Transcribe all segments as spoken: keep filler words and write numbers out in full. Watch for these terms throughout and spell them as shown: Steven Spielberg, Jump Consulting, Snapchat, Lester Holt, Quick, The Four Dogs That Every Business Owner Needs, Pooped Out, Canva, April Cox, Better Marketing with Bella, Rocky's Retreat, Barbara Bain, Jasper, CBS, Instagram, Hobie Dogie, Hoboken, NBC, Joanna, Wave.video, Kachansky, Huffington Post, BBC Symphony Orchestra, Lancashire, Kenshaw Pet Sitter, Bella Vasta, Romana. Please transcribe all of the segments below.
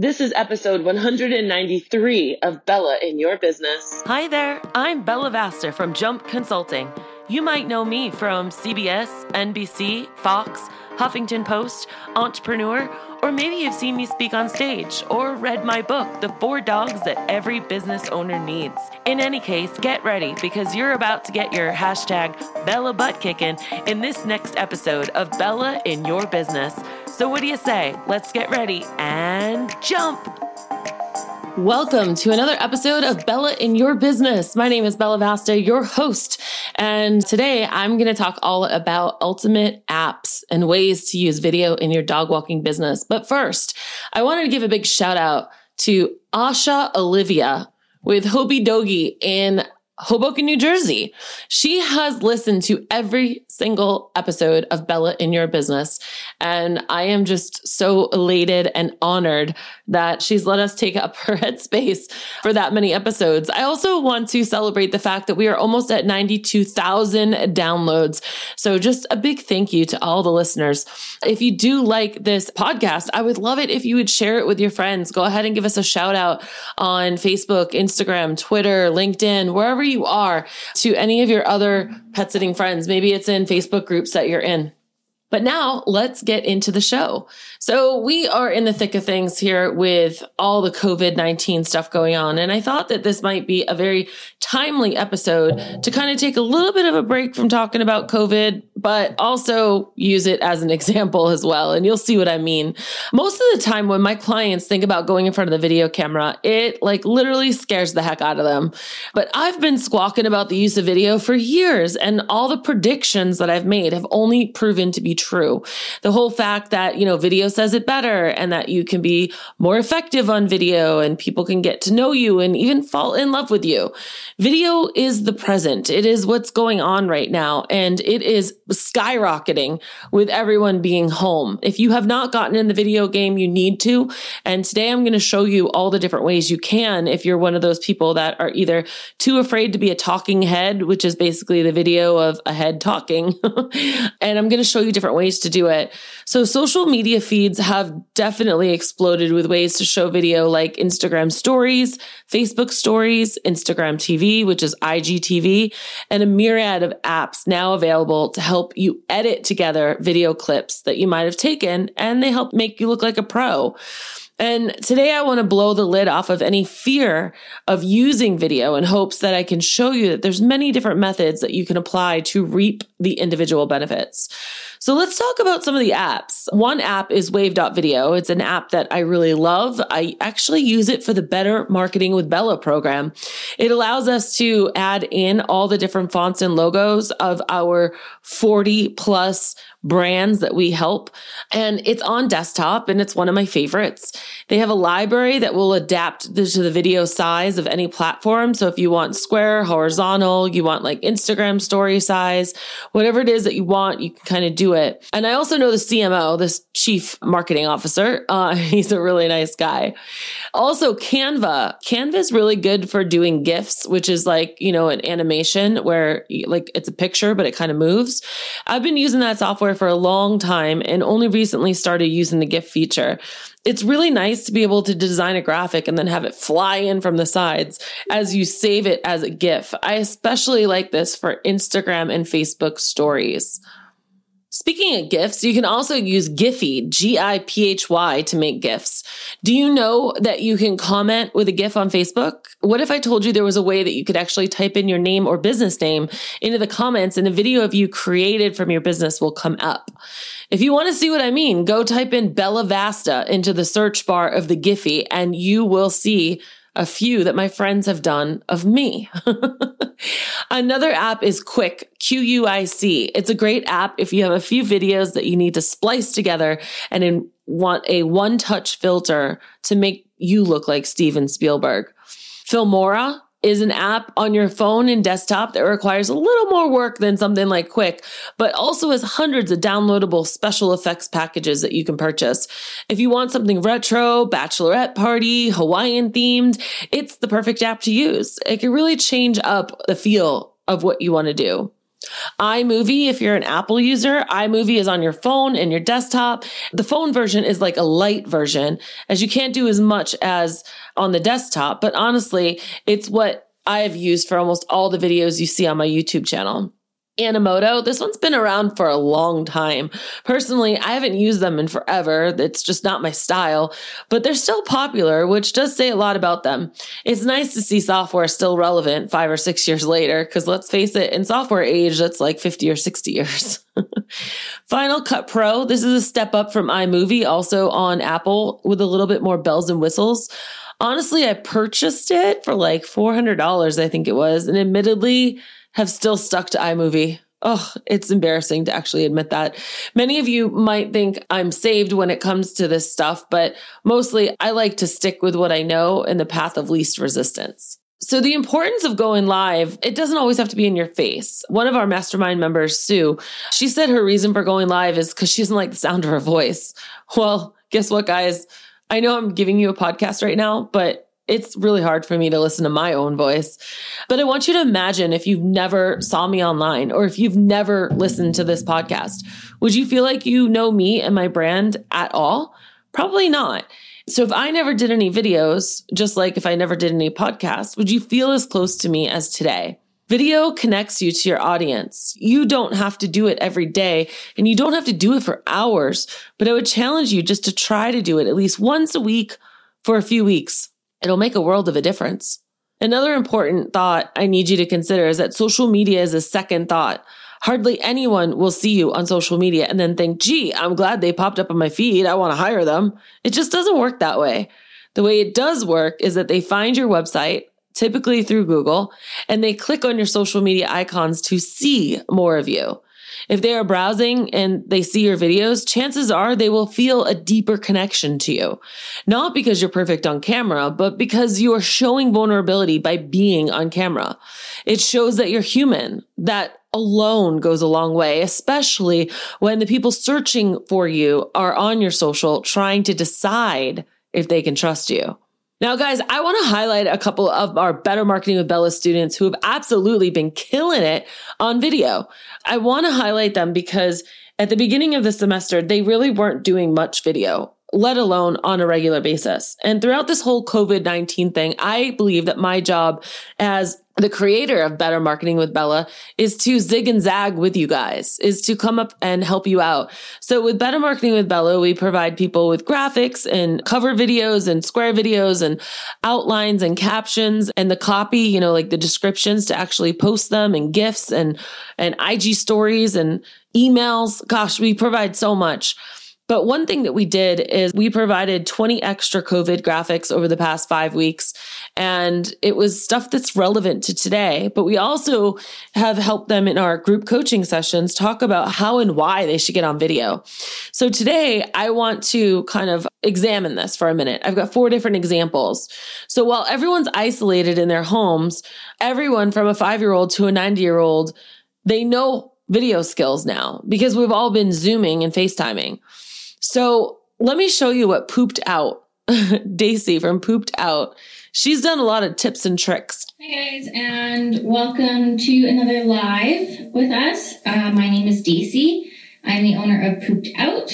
This is episode one hundred ninety-three of Bella in Your Business. Hi there, I'm Bella Vasta from Jump Consulting. You might know me from C B S, N B C, Fox, Huffington Post, Entrepreneur, or maybe you've seen me speak on stage or read my book, The Four Dogs That Every Business Owner Needs. In any case, get ready because you're about to get your hashtag Bella butt kicking in this next episode of Bella in Your Business. So what do you say? Let's get ready and jump. Welcome to another episode of Bella in Your Business. My name is Bella Vasta, your host. And today I'm going to talk all about ultimate apps and ways to use video in your dog walking business. But first, I wanted to give a big shout out to Asha Olivia with Hobie Dogie in Hoboken, New Jersey. She has listened to every single episode of Bella in Your Business. And I am just so elated and honored that she's let us take up her headspace for that many episodes. I also want to celebrate the fact that we are almost at ninety-two thousand downloads. So just a big thank you to all the listeners. If you do like this podcast, I would love it if you would share it with your friends. Go ahead and give us a shout out on Facebook, Instagram, Twitter, LinkedIn, wherever you are, to any of your other pet sitting friends. Maybe it's in Facebook groups that you're in. But now let's get into the show. So we are in the thick of things here with all the covid nineteen stuff going on. And I thought that this might be a very timely episode to kind of take a little bit of a break from talking about COVID, but also use it as an example as well. And you'll see what I mean. Most of the time when my clients think about going in front of the video camera, it like literally scares the heck out of them. But I've been squawking about the use of video for years, and all the predictions that I've made have only proven to be true. The whole fact that, you know, video says it better and that you can be more effective on video and people can get to know you and even fall in love with you. Video is the present. It is what's going on right now. And it is skyrocketing with everyone being home. If you have not gotten in the video game, you need to. And today I'm going to show you all the different ways you can if you're one of those people that are either too afraid to be a talking head, which is basically the video of a head talking. And I'm going to show you different ways to do it. So social media feeds have definitely exploded with ways to show video, like Instagram stories, Facebook stories, Instagram T V, which is I G T V, and a myriad of apps now available to help you edit together video clips that you might have taken, and they help make you look like a pro. And today I want to blow the lid off of any fear of using video in hopes that I can show you that there's many different methods that you can apply to reap the individual benefits. So let's talk about some of the apps. One app is Wave.video. It's an app that I really love. I actually use it for the Better Marketing with Bella program. It allows us to add in all the different fonts and logos of our forty plus brands that we help. And it's on desktop, and it's one of my favorites. They have a library that will adapt to the video size of any platform. So if you want square, horizontal, you want like Instagram story size, whatever it is that you want, you can kind of do it. And I also know the C M O, this chief marketing officer. Uh, he's a really nice guy. Also Canva. Canva is really good for doing GIFs, which is like, you know, an animation where like it's a picture, but it kind of moves. I've been using that software for a long time and only recently started using the GIF feature. It's really nice to be able to design a graphic and then have it fly in from the sides as you save it as a GIF. I especially like this for Instagram and Facebook stories. Speaking of GIFs, you can also use Giphy, G I P H Y, to make GIFs. Do you know that you can comment with a GIF on Facebook? What if I told you there was a way that you could actually type in your name or business name into the comments, and a video of you created from your business will come up? If you want to see what I mean, go type in Bella Vasta into the search bar of the Giphy, and you will see a few that my friends have done of me. Another app is Quick, Q U I C. It's a great app if you have a few videos that you need to splice together and in, want a one-touch filter to make you look like Steven Spielberg. Filmora is an app on your phone and desktop that requires a little more work than something like Quick, but also has hundreds of downloadable special effects packages that you can purchase. If you want something retro, bachelorette party, Hawaiian themed, it's the perfect app to use. It can really change up the feel of what you want to do. iMovie, if you're an Apple user, iMovie is on your phone and your desktop. The phone version is like a light version, as you can't do as much as on the desktop. But honestly, it's what I have used for almost all the videos you see on my YouTube channel. Animoto, this one's been around for a long time. Personally, I haven't used them in forever. It's just not my style, but they're still popular, which does say a lot about them. It's nice to see software still relevant five or six years later, because let's face it, in software age, that's like fifty or sixty years. Final Cut Pro, this is a step up from iMovie, also on Apple, with a little bit more bells and whistles. Honestly, I purchased it for like four hundred dollars, I think it was, and admittedly, have still stuck to iMovie. Oh, it's embarrassing to actually admit that. Many of you might think I'm saved when it comes to this stuff, but mostly I like to stick with what I know in the path of least resistance. So the importance of going live, it doesn't always have to be in your face. One of our mastermind members, Sue, she said her reason for going live is because she doesn't like the sound of her voice. Well, guess what, guys? I know I'm giving you a podcast right now, but it's really hard for me to listen to my own voice. But I want you to imagine if you've never saw me online or if you've never listened to this podcast, would you feel like you know me and my brand at all? Probably not. So if I never did any videos, just like if I never did any podcasts, would you feel as close to me as today? Video connects you to your audience. You don't have to do it every day and you don't have to do it for hours, but I would challenge you just to try to do it at least once a week for a few weeks. It'll make a world of a difference. Another important thought I need you to consider is that social media is a second thought. Hardly anyone will see you on social media and then think, gee, I'm glad they popped up on my feed. I want to hire them. It just doesn't work that way. The way it does work is that they find your website, typically through Google, and they click on your social media icons to see more of you. If they are browsing and they see your videos, chances are they will feel a deeper connection to you. Not because you're perfect on camera, but because you are showing vulnerability by being on camera. It shows that you're human. That alone goes a long way, especially when the people searching for you are on your social trying to decide if they can trust you. Now, guys, I want to highlight a couple of our Better Marketing with Bella students who have absolutely been killing it on video. I want to highlight them because at the beginning of the semester, they really weren't doing much video, let alone on a regular basis. And throughout this whole COVID nineteen thing, I believe that my job as the creator of Better Marketing with Bella is to zig and zag with you guys, is to come up and help you out. So with Better Marketing with Bella, we provide people with graphics and cover videos and square videos and outlines and captions and the copy, you know, like the descriptions to actually post them and GIFs and, and I G stories and emails. Gosh, we provide so much. But one thing that we did is we provided twenty extra COVID graphics over the past five weeks. And it was stuff that's relevant to today. But we also have helped them in our group coaching sessions talk about how and why they should get on video. So today I want to kind of examine this for a minute. I've got four different examples. So while everyone's isolated in their homes, everyone from a five-year-old to a ninety-year-old, they know video skills now because we've all been Zooming and FaceTiming. So let me show you what Pooped Out, Daisy from Pooped Out, she's done a lot of tips and tricks. Hi guys, and welcome to another live with us. Uh, my name is Daisy. I'm the owner of Pooped Out,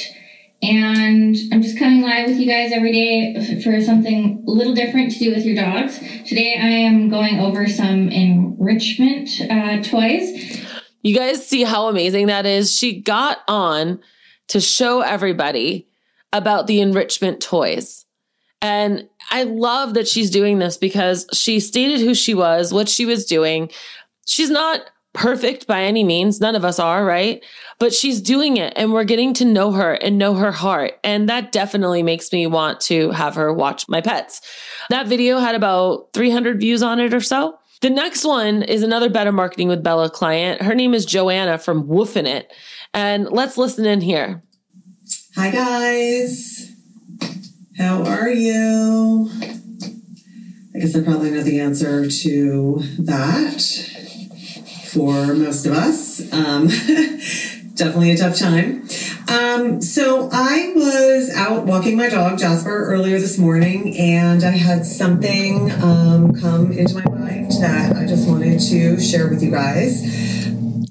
and I'm just coming live with you guys every day for something a little different to do with your dogs. Today I am going over some enrichment uh, toys. You guys see how amazing that is? She got on to show everybody about the enrichment toys. And I love that she's doing this because she stated who she was, what she was doing. She's not perfect by any means. None of us are, right? But she's doing it and we're getting to know her and know her heart. And that definitely makes me want to have her watch my pets. That video had about three hundred views on it or so. The next one is another Better Marketing with Bella client. Her name is Joanna from Woofin' It. And let's listen in here. Hi, guys. How are you? I guess I probably know the answer to that for most of us. Um, definitely a tough time. Um, so I was out walking my dog, Jasper, earlier this morning, and I had something um, come into my mind that I just wanted to share with you guys.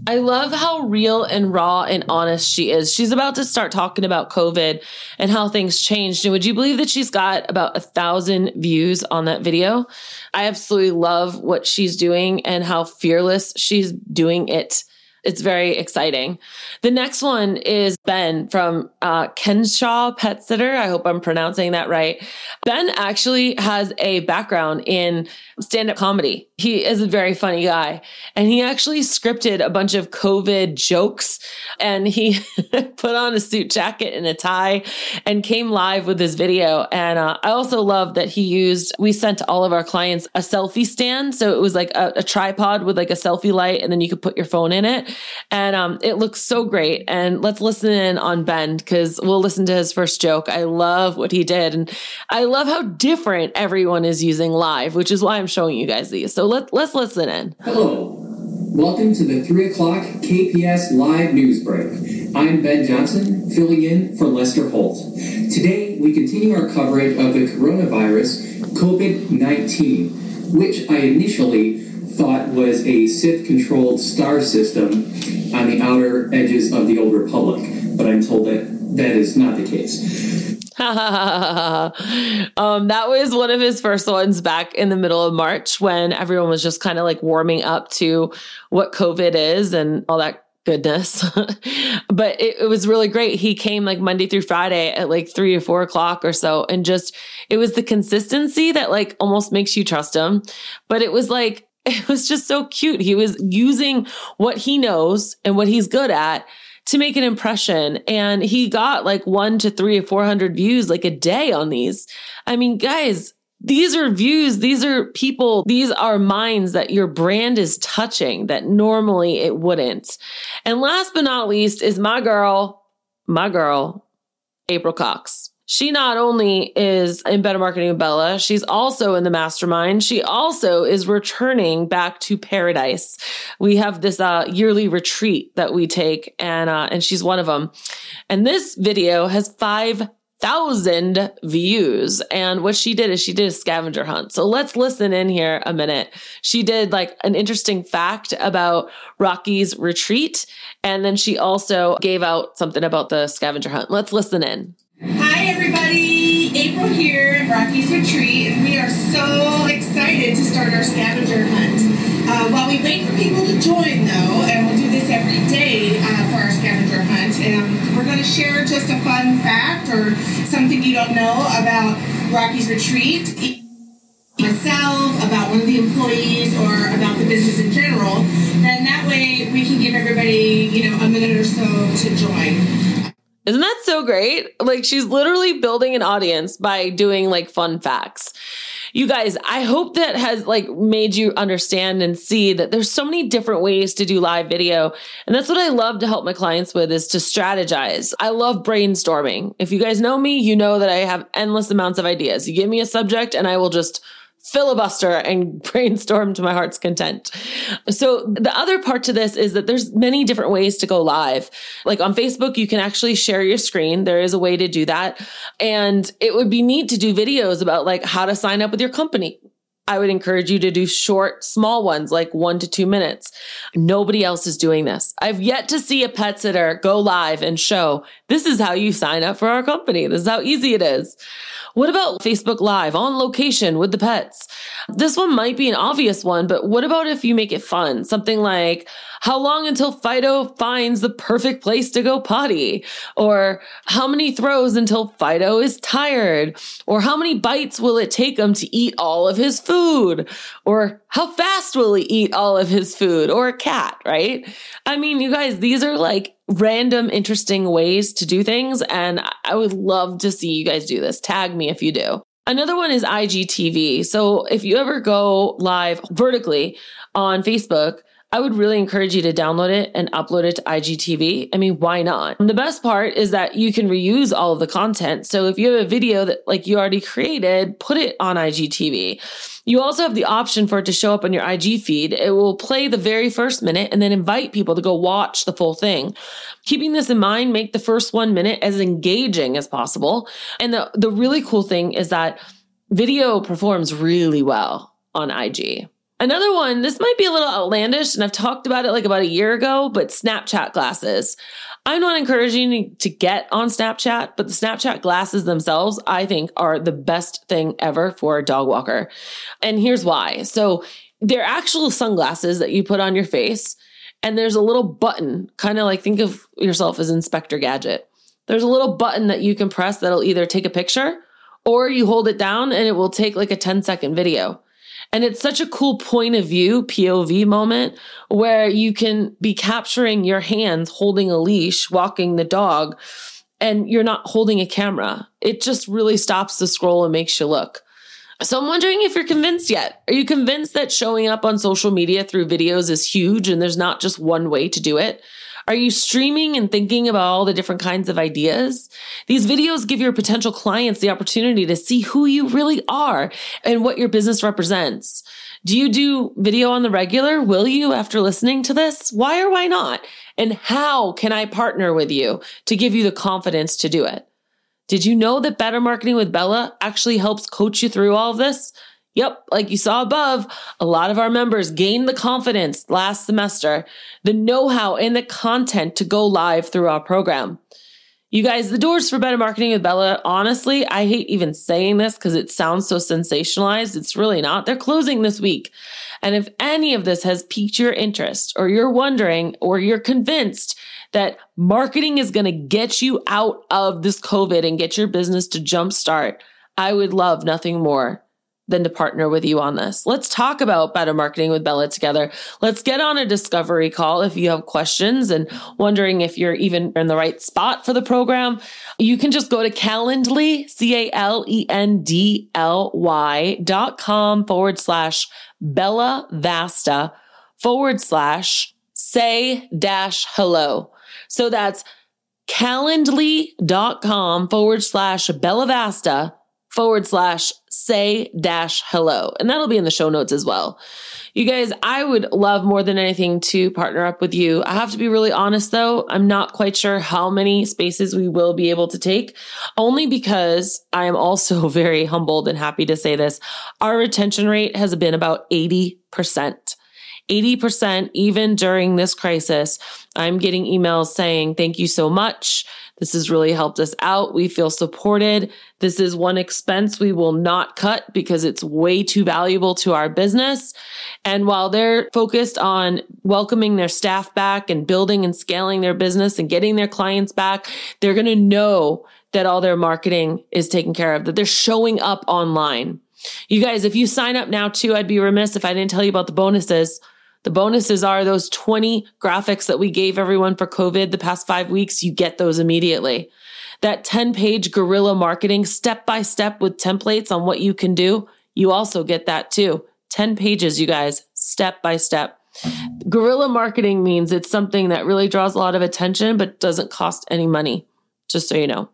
I love how real and raw and honest she is. She's about to start talking about COVID and how things changed. And would you believe that she's got about a thousand views on that video? I absolutely love what she's doing and how fearless she's doing it. It's very exciting. The next one is Ben from uh, Kenshaw Pet Sitter. I hope I'm pronouncing that right. Ben actually has a background in stand-up comedy. He is a very funny guy. And he actually scripted a bunch of COVID jokes. And he put on a suit jacket and a tie and came live with his video. And uh, I also love that he used, we sent to all of our clients a selfie stand. So it was like a, a tripod with like a selfie light, and then you could put your phone in it. And um, it looks so great. And let's listen in on Ben, because we'll listen to his first joke. I love what he did. And I love how different everyone is using live, which is why I'm showing you guys these. So let, let's listen in. Hello. Welcome to the three o'clock K P S Live News Break. I'm Ben Johnson, filling in for Lester Holt. Today, we continue our coverage of the coronavirus, COVID nineteen, which I initially thought was a Sith-controlled star system on the outer edges of the Old Republic, but I'm told that that is not the case. um, that was one of his first ones back in the middle of March, when everyone was just kind of like warming up to what COVID is and all that goodness. But it, it was really great. He came like Monday through Friday at like three or four o'clock or so. And just, it was the consistency that like almost makes you trust him. But it was like, it was just so cute. He was using what he knows and what he's good at to make an impression. And he got like one to three or four hundred views like a day on these. I mean, guys, these are views. These are people. These are minds that your brand is touching that normally it wouldn't. And last but not least is my girl, my girl, April Cox. She not only is in Better Marketing with Bella, she's also in the mastermind. She also is returning back to paradise. We have this uh, yearly retreat that we take, and uh, and she's one of them. And this video has five thousand views. And what she did is she did a scavenger hunt. So let's listen in here a minute. She did like an interesting fact about Rocky's Retreat. And then she also gave out something about the scavenger hunt. Let's listen in. Hi everybody, April here at Rocky's Retreat, and we are so excited to start our scavenger hunt. Uh, while we wait for people to join though, and we'll do this every day uh, for our scavenger hunt, um, we're going to share just a fun fact or something you don't know about Rocky's Retreat. Myself, about one of the employees, or about the business in general, and that way we can give everybody, you know, a minute or so to join. Isn't that so great? Like, she's literally building an audience by doing like fun facts. You guys, I hope that has like made you understand and see that there's so many different ways to do live video. And that's what I love to help my clients with, is to strategize. I love brainstorming. If you guys know me, you know that I have endless amounts of ideas. You give me a subject and I will just filibuster and brainstorm to my heart's content. So the other part to this is that there's many different ways to go live. Like on Facebook, you can actually share your screen. There is a way to do that. And it would be neat to do videos about like how to sign up with your company. I would encourage you to do short, small ones, like one to two minutes. Nobody else is doing this. I've yet to see a pet sitter go live and show, this is how you sign up for our company. This is how easy it is. What about Facebook Live on location with the pets? This one might be an obvious one, but what about if you make it fun? Something like, how long until Fido finds the perfect place to go potty? Or how many throws until Fido is tired? Or how many bites will it take him to eat all of his food? food or how fast will he eat all of his food, or a cat, right? I mean, you guys, these are like random, interesting ways to do things. And I would love to see you guys do this. Tag me if you do. Another one is I G T V. So if you ever go live vertically on Facebook, I would really encourage you to download it and upload it to I G T V. I mean, why not? And the best part is that you can reuse all of the content. So if you have a video that like you already created, put it on I G T V. You also have the option for it to show up on your I G feed. It will play the very first minute and then invite people to go watch the full thing. Keeping this in mind, make the first one minute as engaging as possible. And the, the really cool thing is that video performs really well on I G. Another one, this might be a little outlandish, and I've talked about it like about a year ago, but Snapchat glasses. I'm not encouraging you to get on Snapchat, but the Snapchat glasses themselves, I think, are the best thing ever for a dog walker. And here's why. So they're actual sunglasses that you put on your face, and there's a little button, kind of like think of yourself as Inspector Gadget. There's a little button that you can press that'll either take a picture or you hold it down and it will take like a ten second video. And it's such a cool point of view, P O V moment, where you can be capturing your hands holding a leash, walking the dog, and you're not holding a camera. It just really stops the scroll and makes you look. So I'm wondering if you're convinced yet. Are you convinced that showing up on social media through videos is huge and there's not just one way to do it? Are you streaming and thinking about all the different kinds of ideas? These videos give your potential clients the opportunity to see who you really are and what your business represents. Do you do video on the regular? Will you after listening to this? Why or why not? And how can I partner with you to give you the confidence to do it? Did you know that Better Marketing with Bella actually helps coach you through all of this? Yep, like you saw above, a lot of our members gained the confidence last semester, the know-how, and the content to go live through our program. You guys, the doors for Better Marketing with Bella, honestly, I hate even saying this because it sounds so sensationalized. It's really not. They're closing this week. And if any of this has piqued your interest, or you're wondering, or you're convinced that marketing is going to get you out of this COVID and get your business to jumpstart, I would love nothing more than to partner with you on this. Let's talk about Better Marketing with Bella together. Let's get on a discovery call if you have questions and wondering if you're even in the right spot for the program. You can just go to Calendly, C-A-L-E-N-D-L-Y dot com forward slash Bella Vasta forward slash say dash hello. So that's Calendly.com forward slash Bella Vasta forward slash say dash hello. And that'll be in the show notes as well. You guys, I would love more than anything to partner up with you. I have to be really honest though. I'm not quite sure how many spaces we will be able to take, only because I am also very humbled and happy to say this. Our retention rate has been about eighty percent. eighty percent, even during this crisis, I'm getting emails saying, thank you so much. This has really helped us out. We feel supported. This is one expense we will not cut because it's way too valuable to our business. And while they're focused on welcoming their staff back and building and scaling their business and getting their clients back, they're going to know that all their marketing is taken care of, that they're showing up online. You guys, if you sign up now too, I'd be remiss if I didn't tell you about the bonuses. The bonuses are those twenty graphics that we gave everyone for COVID the past five weeks. You get those immediately. That ten page guerrilla marketing step-by-step with templates on what you can do. You also get that too. ten pages, you guys, step-by-step. Guerrilla marketing means it's something that really draws a lot of attention, but doesn't cost any money, just so you know.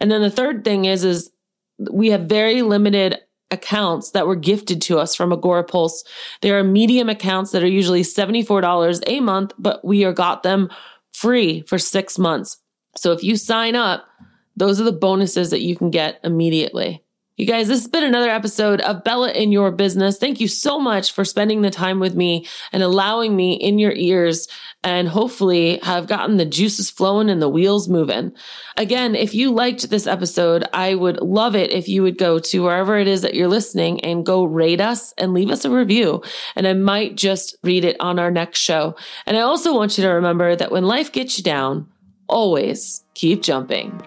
And then the third thing is, is we have very limited accounts that were gifted to us from Agora Pulse. There are medium accounts that are usually seventy-four dollars a month, but we are got them free for six months. So if you sign up, those are the bonuses that you can get immediately. You guys, this has been another episode of Bella in Your Business. Thank you so much for spending the time with me and allowing me in your ears, and hopefully have gotten the juices flowing and the wheels moving. Again, if you liked this episode, I would love it if you would go to wherever it is that you're listening and go rate us and leave us a review. And I might just read it on our next show. And I also want you to remember that when life gets you down, always keep jumping.